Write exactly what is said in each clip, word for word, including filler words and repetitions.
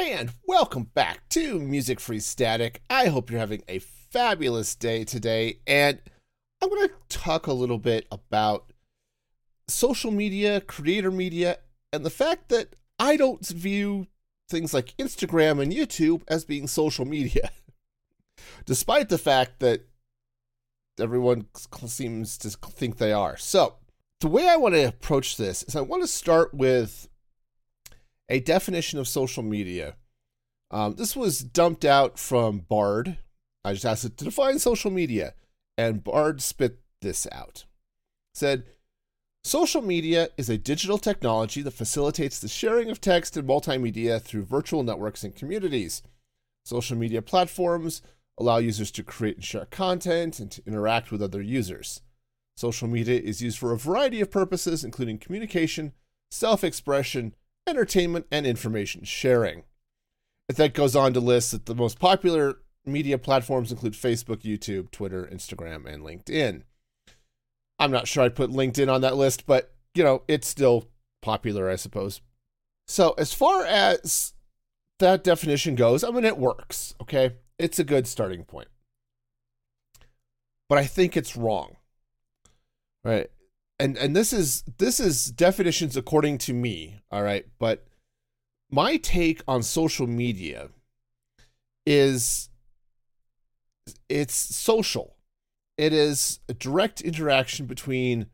And welcome back to Music Free Static. I hope you're having a fabulous day today. And I'm going to talk a little bit about social media, creator media, and the fact that I don't view things like Instagram and YouTube as being social media, despite the fact that everyone seems to think they are. So the way I want to approach this is I want to start with a definition of social media. Um, this was dumped out from Bard. I just asked it to define social media, and Bard spit this out. It said, social media is a digital technology that facilitates the sharing of text and multimedia through virtual networks and communities. Social media platforms allow users to create and share content and to interact with other users. Social media is used for a variety of purposes, including communication, self-expression, entertainment, and information sharing. It then goes on to list that the most popular media platforms include Facebook, YouTube, Twitter, Instagram, and LinkedIn. I'm not sure I'd put LinkedIn on that list, but, you know, it's still popular, I suppose. So as far as that definition goes, I mean, it works, okay? It's a good starting point. But I think it's wrong, right? And and this is this is definitions according to me, all right? But my take on social media is it's social. It is a direct interaction between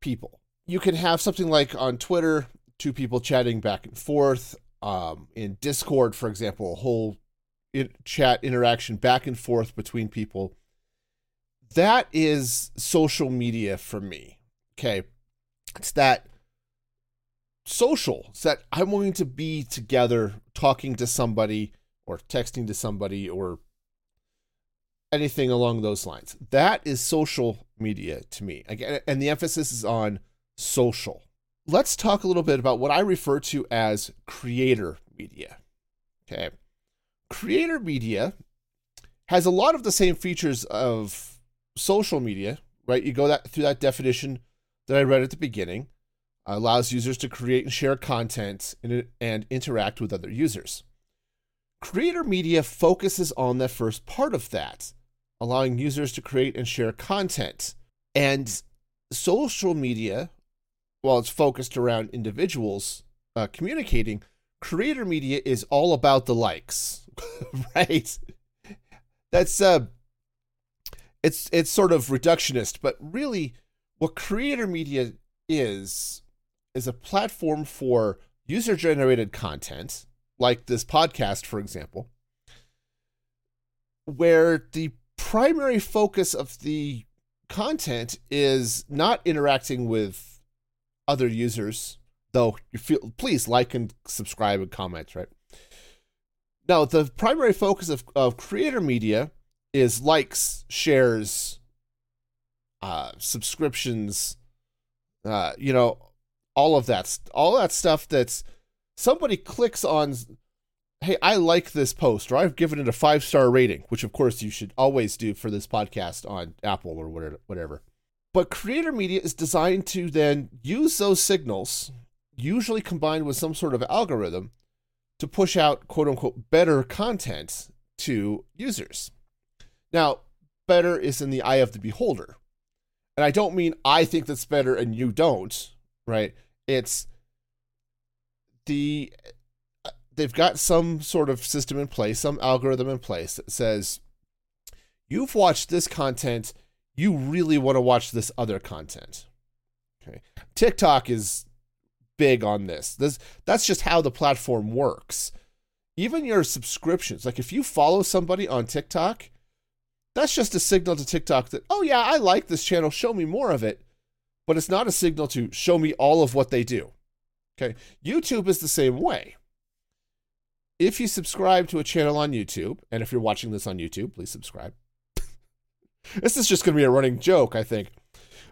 people. You can have something like on Twitter, two people chatting back and forth. Um, in Discord, for example, a whole in- chat interaction back and forth between people. That is social media for me. Okay, it's that social, it's that I'm willing to be together talking to somebody or texting to somebody or anything along those lines. That is social media to me. Again, and the emphasis is on social. Let's talk a little bit about what I refer to as creator media. Okay, creator media has a lot of the same features of social media, right? You go that through that definition that I read at the beginning, uh, allows users to create and share content and, and interact with other users. Creator media focuses on the first part of that, allowing users to create and share content. And social media, while it's focused around individuals uh, communicating, creator media is all about the likes, right? That's uh, it's it's sort of reductionist, but really, what creator media is, is a platform for user-generated content, like this podcast, for example, where the primary focus of the content is not interacting with other users, though you feel, please like and subscribe and comment, right? No, the primary focus of, of creator media is likes, shares, Uh, subscriptions, uh, you know, all of that, all that stuff that's somebody clicks on, hey, I like this post, or I've given it a five-star rating, which of course you should always do for this podcast on Apple or whatever. But creator media is designed to then use those signals, usually combined with some sort of algorithm, to push out, quote unquote, better content to users. Now, better is in the eye of the beholder. And I don't mean I think that's better and you don't, right? It's the, they've got some sort of system in place, some algorithm in place that says, you've watched this content, you really want to watch this other content. Okay. TikTok is big on this. This that's just how the platform works. Even your subscriptions, like if you follow somebody on TikTok, that's just a signal to TikTok that, oh yeah, I like this channel, show me more of it, but it's not a signal to show me all of what they do, okay? YouTube is the same way. If you subscribe to a channel on YouTube, and if you're watching this on YouTube, please subscribe. This is just going to be a running joke, I think.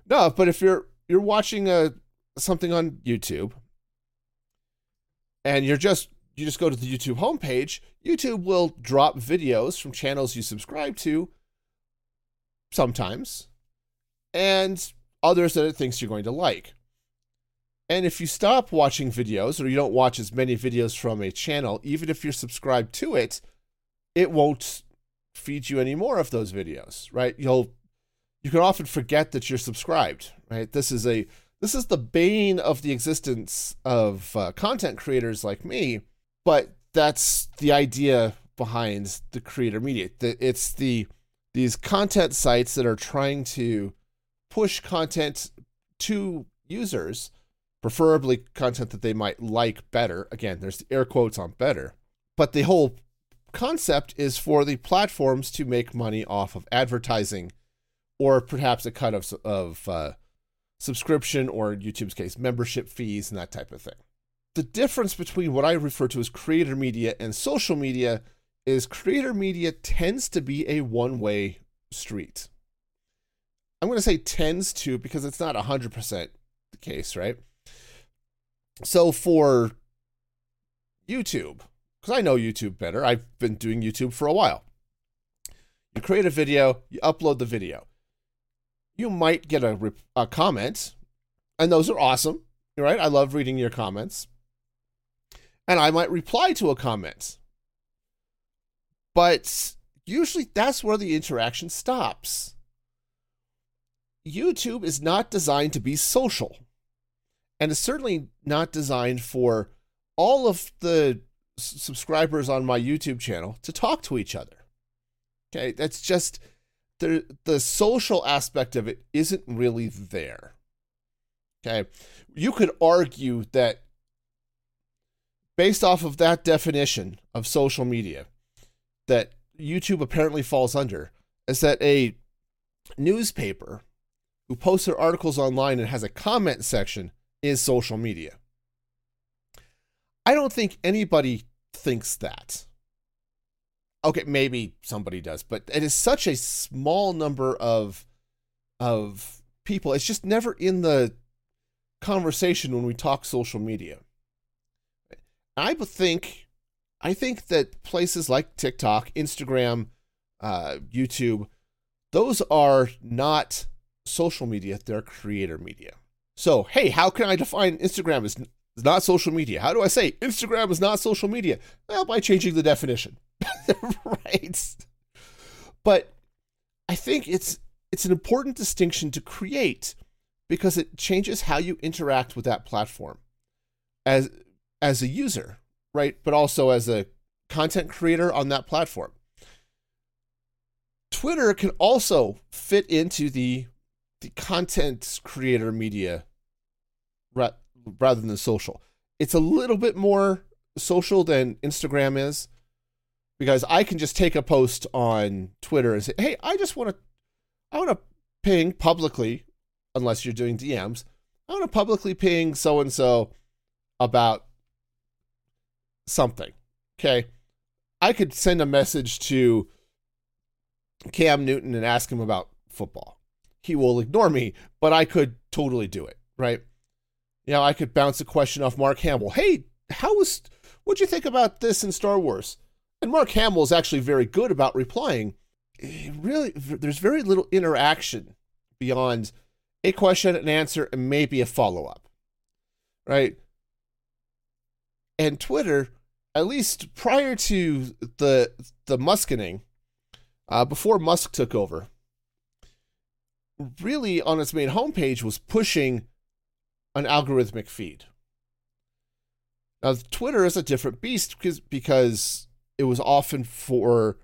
No, but if you're you're watching a, something on YouTube, and you're just you just go to the YouTube homepage, YouTube will drop videos from channels you subscribe to, sometimes, and others that it thinks you're going to like. And if you stop watching videos or you don't watch as many videos from a channel, even if you're subscribed to it, it won't feed you any more of those videos, right? You'll, you can often forget that you're subscribed, right? This is a, this is the bane of the existence of uh, content creators like me, but that's the idea behind the creator media. It's the, these content sites that are trying to push content to users, preferably content that they might like better. Again, there's the air quotes on better, but the whole concept is for the platforms to make money off of advertising or perhaps a cut of, of uh, subscription, or in YouTube's case, membership fees and that type of thing. The difference between what I refer to as creator media and social media is creator media tends to be a one-way street. I'm going to say tends to because it's not one hundred percent the case, right? So for YouTube, because I know YouTube better, I've been doing YouTube for a while. You create a video, you upload the video. You might get a, a comment, and those are awesome, right? I love reading your comments. And I might reply to a comment. But usually that's where the interaction stops. YouTube is not designed to be social. And it's certainly not designed for all of the s- subscribers on my YouTube channel to talk to each other. Okay, that's just, the, the social aspect of it isn't really there. Okay, you could argue that based off of that definition of social media that YouTube apparently falls under, is that a newspaper who posts their articles online and has a comment section is social media. I don't think anybody thinks that. Okay, maybe somebody does, but it is such a small number of of people. It's just never in the conversation when we talk social media. I think I think that places like TikTok, Instagram, uh, YouTube, those are not social media, they're creator media. So, hey, how can I define Instagram as not social media? How do I say Instagram is not social media? Well, by changing the definition, right? But I think it's it's an important distinction to create because it changes how you interact with that platform as as a user, right? But also as a content creator on that platform. Twitter can also fit into the the content creator media rather than social. It's a little bit more social than Instagram is because I can just take a post on Twitter and say, hey, I just want to, I want to ping publicly, unless you're doing D Ms, I want to publicly ping so-and-so about something. Okay. I could send a message to Cam Newton and ask him about football. He will ignore me, but I could totally do it, right? You know, I could bounce a question off Mark Hamill. Hey, how was, what'd you think about this in Star Wars? And Mark Hamill is actually very good about replying. It really, there's very little interaction beyond a question, an answer, and maybe a follow-up, right? And Twitter, at least prior to the the Muskining, uh, before Musk took over, really on its main homepage was pushing an algorithmic feed. Now, Twitter is a different beast because, because it was often for,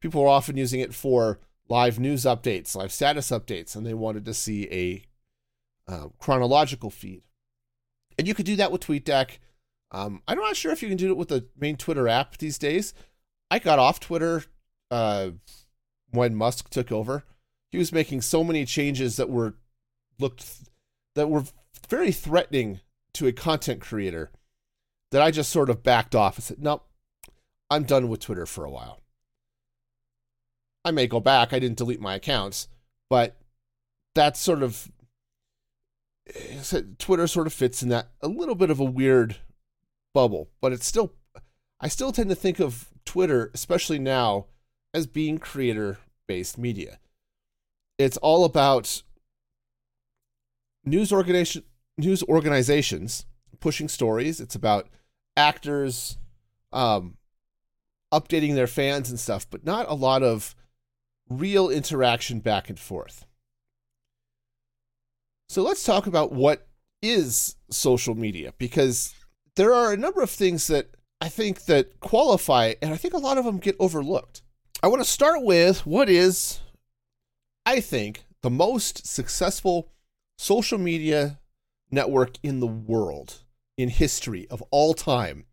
people were often using it for live news updates, live status updates, and they wanted to see a uh, chronological feed. And you could do that with TweetDeck. Um, I'm not sure if you can do it with the main Twitter app these days. I got off Twitter uh, when Musk took over. He was making so many changes that were looked that were very threatening to a content creator that I just sort of backed off and said, nope, I'm done with Twitter for a while. I may go back. I didn't delete my accounts, but that's sort of, Twitter sort of fits in that a little bit of a weird bubble, but it's still, I still tend to think of Twitter, especially now, as being creator-based media. It's all about news organization, news organizations pushing stories. It's about actors um, updating their fans and stuff, but not a lot of real interaction back and forth. So let's talk about what is social media, because there are a number of things that I think that qualify, and I think a lot of them get overlooked. I want to start with what is, I think, the most successful social media network in the world, in history of all time: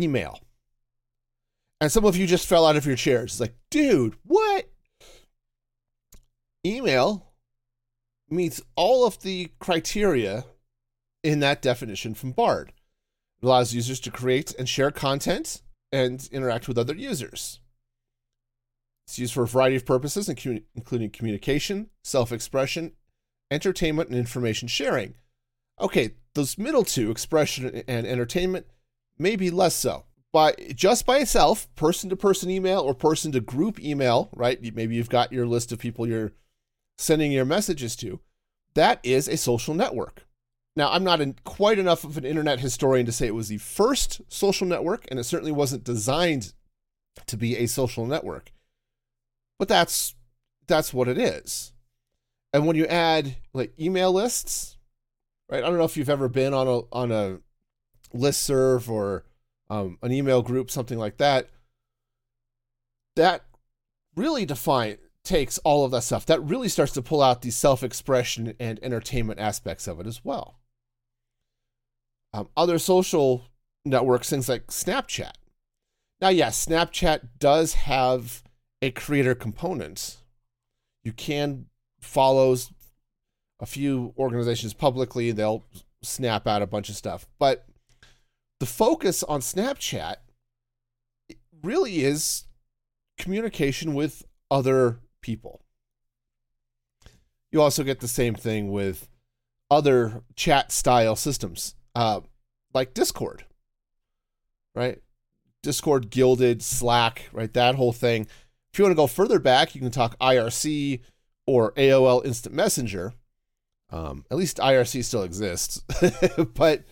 email. And some of you just fell out of your chairs. It's like, dude, what? Email meets all of the criteria in that definition from Bard. It allows users to create and share content and interact with other users. It's used for a variety of purposes, including communication, self-expression, entertainment, and information sharing. Okay, those middle two, expression and entertainment, maybe less so. By just by itself, person-to-person email or person-to-group email, right? Maybe you've got your list of people you're sending your messages to. That is a social network. Now, I'm not in quite enough of an internet historian to say it was the first social network, and it certainly wasn't designed to be a social network. But that's that's what it is. And when you add like email lists, right? I don't know if you've ever been on a on a listserv or um, an email group, something like that. That really defines takes all of that stuff. That really starts to pull out the self-expression and entertainment aspects of it as well. Um, other social networks, things like Snapchat. Now, yes, Snapchat does have a creator component. You can follow a few organizations publicly. They'll snap out a bunch of stuff. But the focus on Snapchat really is communication with other people. You also get the same thing with other chat style systems, uh, like Discord, right? Discord, Gilded, Slack, right? That whole thing. If you want to go further back, you can talk I R C or A O L Instant Messenger. Um, at least I R C still exists, but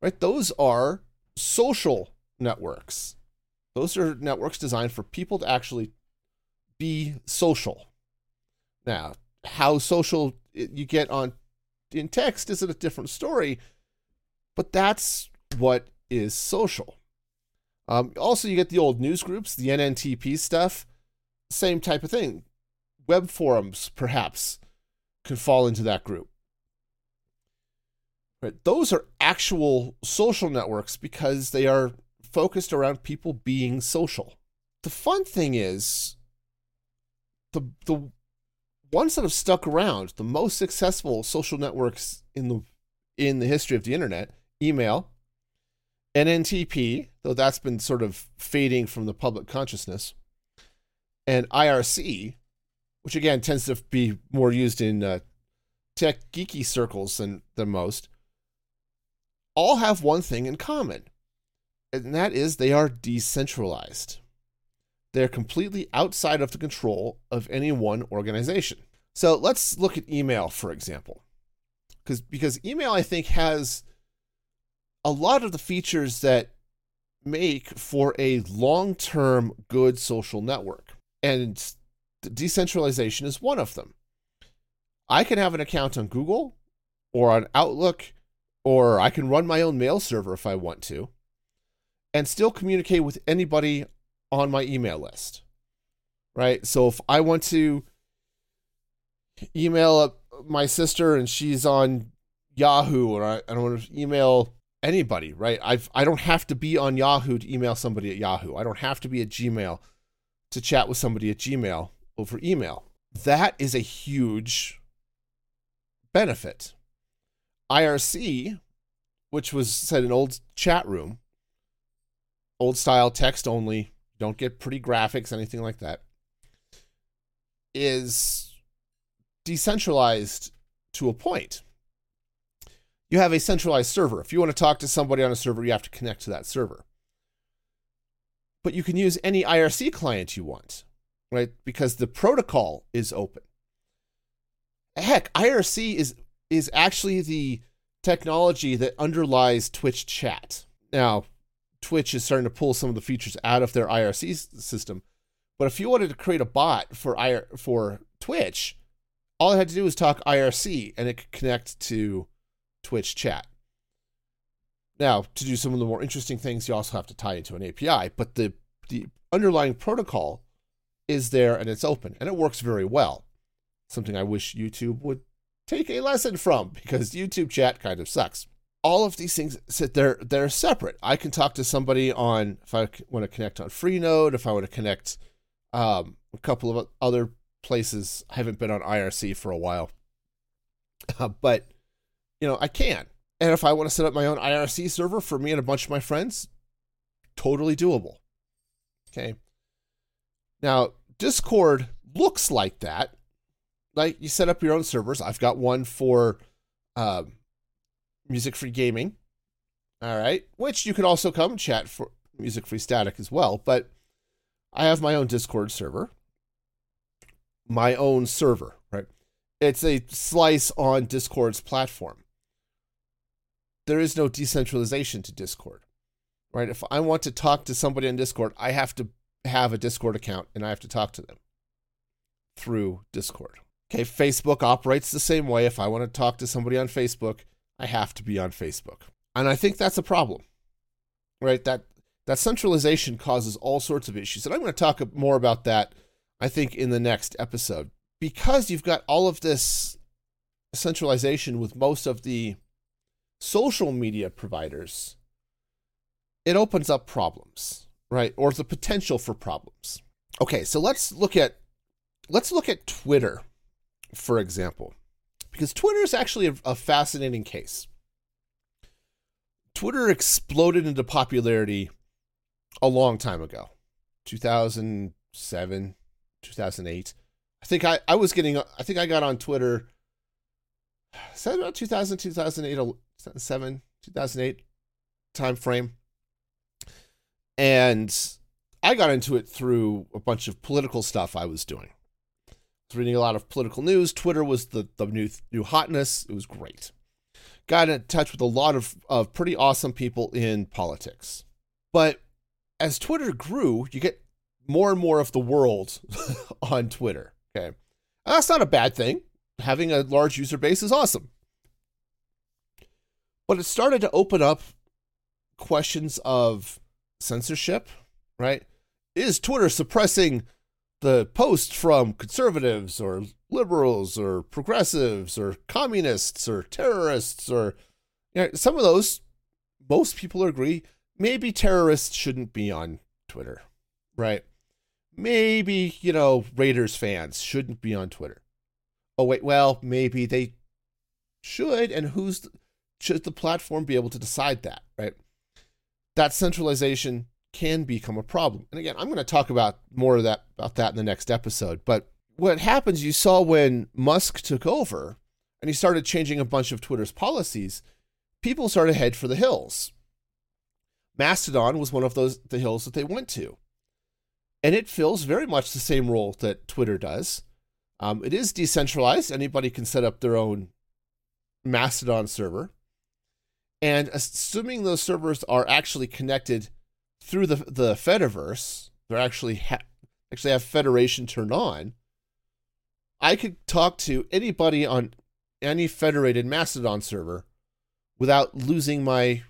right, those are social networks. Those are networks designed for people to actually be social. Now, how social you get on in text is a different story, but that's what is social. Um, also, you get the old news groups, the N N T P stuff, same type of thing. Web forums, perhaps, could fall into that group. But those are actual social networks because they are focused around people being social. The fun thing is, the the ones that have stuck around, the most successful social networks in the in the history of the internet: email, N N T P, though that's been sort of fading from the public consciousness, and I R C, which again tends to be more used in uh, tech geeky circles than, than most, all have one thing in common, and that is they are decentralized. They're completely outside of the control of any one organization. So let's look at email, for example, because because email, I think, has a lot of the features that make for a long-term good social network, and decentralization is one of them. I can have an account on Google or on Outlook, or I can run my own mail server if I want to, and still communicate with anybody on my email list, right? So if I want to email my sister and she's on Yahoo, or I, I don't want to email anybody, right? I've, I don't have to be on Yahoo to email somebody at Yahoo. I don't have to be at Gmail to chat with somebody at Gmail over email. That is a huge benefit. I R C, which was said an old chat room, old style text only, don't get pretty graphics, anything like that, is decentralized to a point. You have a centralized server. If you want to talk to somebody on a server, you have to connect to that server. But you can use any I R C client you want, right? Because the protocol is open. Heck, I R C is is actually the technology that underlies Twitch chat. Now, Twitch is starting to pull some of the features out of their I R C system, but if you wanted to create a bot for I R, for Twitch, all I had to do was talk I R C and it could connect to Twitch chat. Now, to do some of the more interesting things, you also have to tie into an A P I, but the, the underlying protocol is there and it's open and it works very well. Something I wish YouTube would take a lesson from, because YouTube chat kind of sucks. All of these things, they're, they're separate. I can talk to somebody on, if I want to connect on Freenode, if I want to connect um, a couple of other places. I haven't been on I R C for a while, uh, but you know, I can. And if I want to set up my own I R C server for me and a bunch of my friends, totally doable. Okay. Now, Discord looks like that. Like, you set up your own servers. I've got one for um, Music Free Gaming. All right. Which you can also come and chat for Music Free Static as well. But I have my own Discord server. My own server, right? It's a slice on Discord's platform. There is no decentralization to Discord, right? If I want to talk to somebody on Discord, I have to have a Discord account and I have to talk to them through Discord. Okay, Facebook operates the same way. If I want to talk to somebody on Facebook, I have to be on Facebook. And I think that's a problem, right? That that centralization causes all sorts of issues. And I'm going to talk more about that, I think, in the next episode. Because you've got all of this centralization with most of the social media providers, it opens up problems, right? Or the potential for problems. Okay, so let's look at let's look at Twitter, for example, because Twitter is actually a, a fascinating case. Twitter exploded into popularity a long time ago, two thousand seven, two thousand eight. I think I, I was getting, I think I got on Twitter, is that about two thousand, two thousand eight, two thousand seven, two thousand eight time frame. And I got into it through a bunch of political stuff I was doing. I was reading a lot of political news. Twitter was the, the new new hotness. It was great. Got in touch with a lot of, of pretty awesome people in politics. But as Twitter grew, you get more and more of the world on Twitter. Okay, and that's not a bad thing. Having a large user base is awesome. But it started to open up questions of censorship, right? Is Twitter suppressing the post from conservatives or liberals or progressives or communists or terrorists or, you know, some of those, most people agree, maybe terrorists shouldn't be on Twitter, right? Maybe, you know, Raiders fans shouldn't be on Twitter. Oh, wait, well, maybe they should, and who's... The, should the platform be able to decide that, right? That centralization can become a problem. And again, I'm going to talk about more of that about that in the next episode. But what happens, you saw when Musk took over and he started changing a bunch of Twitter's policies, people started to head for the hills. Mastodon was one of those the hills that they went to. And it fills very much the same role that Twitter does. Um, it is decentralized. Anybody can set up their own Mastodon server. And assuming those servers are actually connected through the, the Fediverse, they're actually ha- actually have federation turned on, I could talk to anybody on any federated Mastodon server without losing my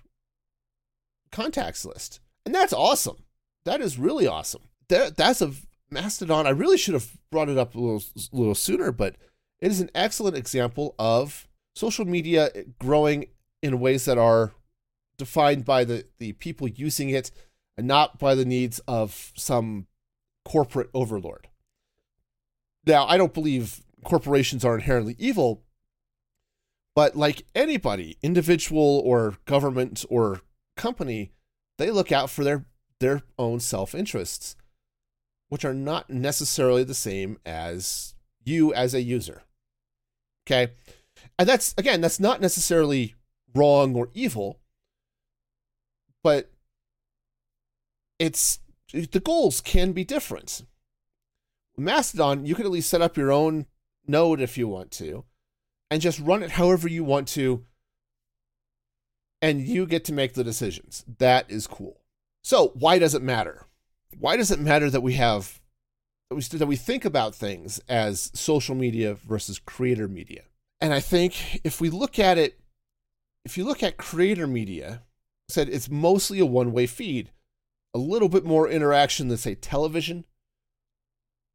contacts list. And that's awesome. That is really awesome. That, that's a Mastodon. I really should have brought it up a little, little sooner, but it is an excellent example of social media growing in ways that are defined by the, the people using it and not by the needs of some corporate overlord. Now, I don't believe corporations are inherently evil, but like anybody, individual or government or company, they look out for their, their own self-interests, which are not necessarily the same as you as a user. Okay? And that's, again, that's not necessarily wrong or evil, but it's the goals can be different. Mastodon, you can at least set up your own node if you want to, and just run it however you want to. And you get to make the decisions. That is cool. So why does it matter? Why does it matter that we have, that we, that we think about things as social media versus creator media? And I think if we look at it, if you look at creator media, said it's mostly a one-way feed, a little bit more interaction than, say, television,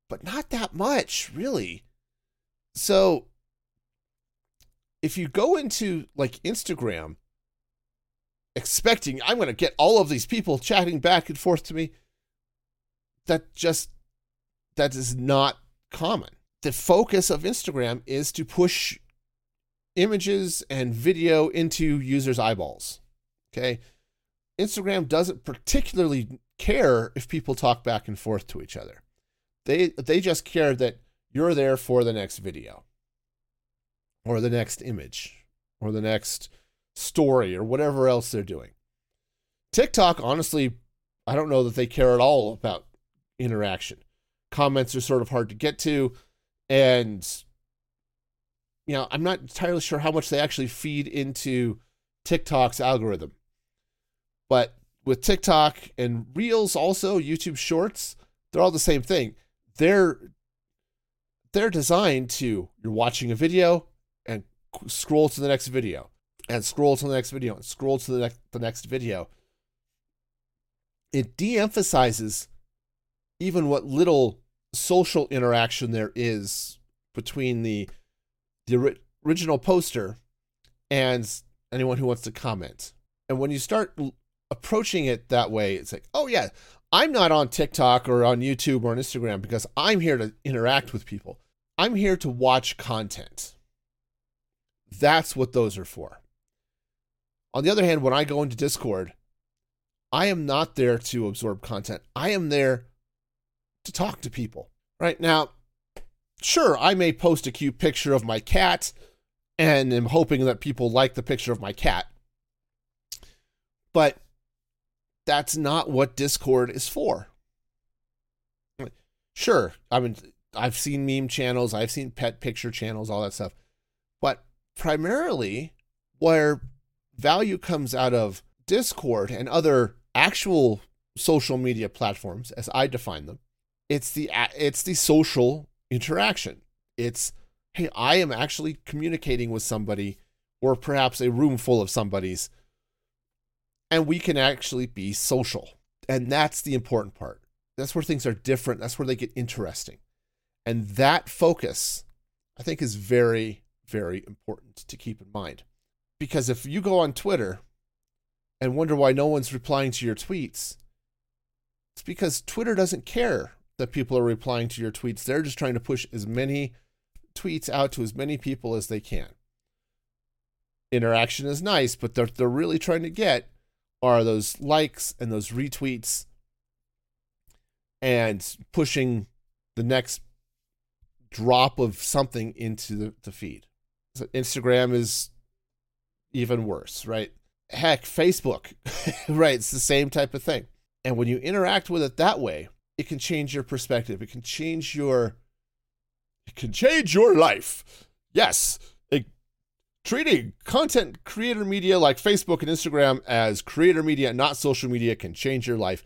but not that much, really. So if you go into, like, Instagram, expecting I'm going to get all of these people chatting back and forth to me, that just, that is not common. The focus of Instagram is to push images and video into users' eyeballs. Okay. Instagram doesn't particularly care if people talk back and forth to each other. They they just care that you're there for the next video or the next image or the next story or whatever else they're doing. TikTok, honestly, I don't know that they care at all about interaction. Comments are sort of hard to get to, and you know, I'm not entirely sure how much they actually feed into TikTok's algorithm. But with TikTok and Reels, also YouTube Shorts, they're all the same thing. They're they're designed to, you're watching a video and scroll to the next video and scroll to the next video and scroll to the next, the next video. It de-emphasizes even what little social interaction there is between the the original poster and anyone who wants to comment. And when you start approaching it that way, it's like, oh yeah, I'm not on TikTok or on YouTube or on Instagram because I'm here to interact with people. I'm here to watch content. That's what those are for. On the other hand, when I go into Discord, I am not there to absorb content. I am there to talk to people. Right now, sure, I may post a cute picture of my cat and am hoping that people like the picture of my cat. But that's not what Discord is for. Sure, I mean, I've seen meme channels, I've seen pet picture channels, all that stuff. But primarily, where value comes out of Discord and other actual social media platforms, as I define them, it's the it's the social interaction. It's, hey, I am actually communicating with somebody, or perhaps a room full of somebody's, and we can actually be social. And that's the important part. That's where things are different. That's where they get interesting. And that focus, I think, is very, very important to keep in mind. Because if you go on Twitter and wonder why no one's replying to your tweets, it's because Twitter doesn't care that people are replying to your tweets. They're just trying to push as many tweets out to as many people as they can. Interaction is nice, but they're, they're really trying to get are those likes and those retweets and pushing the next drop of something into the, the feed. So Instagram is even worse, right? Heck, Facebook, right? It's the same type of thing. And when you interact with it that way, it can change your perspective. It can change your, it can change your life. Yes. Treating content creator media like Facebook and Instagram as creator media, not social media, can change your life,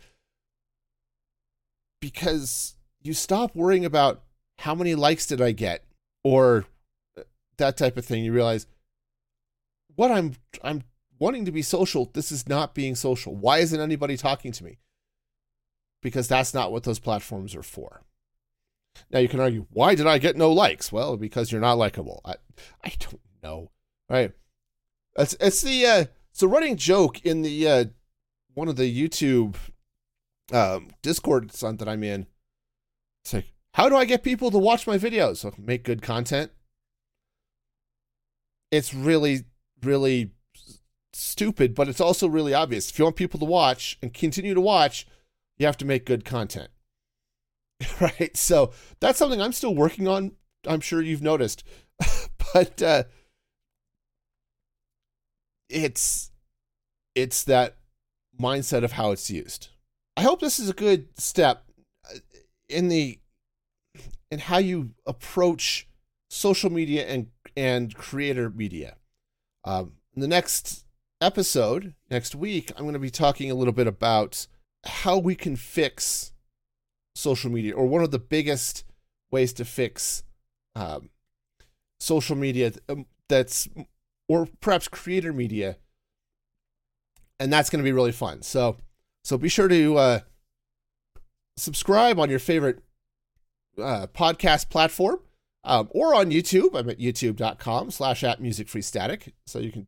because you stop worrying about how many likes did I get or that type of thing. You realize what I'm, I'm wanting to be social. This is not being social. Why isn't anybody talking to me? Because that's not what those platforms are for. Now you can argue, why did I get no likes? Well, because you're not likable. I, I don't know. Right, it's it's the uh, it's a running joke in the uh, one of the YouTube um, Discord that I'm in. It's like, how do I get people to watch my videos? So make good content. It's really really stupid, but it's also really obvious. If you want people to watch and continue to watch, you have to make good content, right? So that's something I'm still working on. I'm sure you've noticed, but. Uh, It's it's that mindset of how it's used. I hope this is a good step in the in how you approach social media and and creator media. Um, in the next episode, next week, I'm going to be talking a little bit about how we can fix social media, or one of the biggest ways to fix um, social media that's, or perhaps creator media. And that's going to be really fun. So, so be sure to uh, subscribe on your favorite uh, podcast platform, um, or on YouTube. I'm at youtube.com slash at music free static. So you can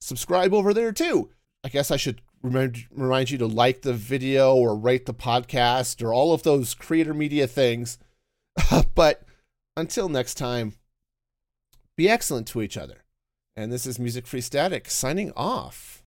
subscribe over there too. I guess I should remind, remind you to like the video or rate the podcast or all of those creator media things. But until next time, be excellent to each other. And this is Music Free Static signing off.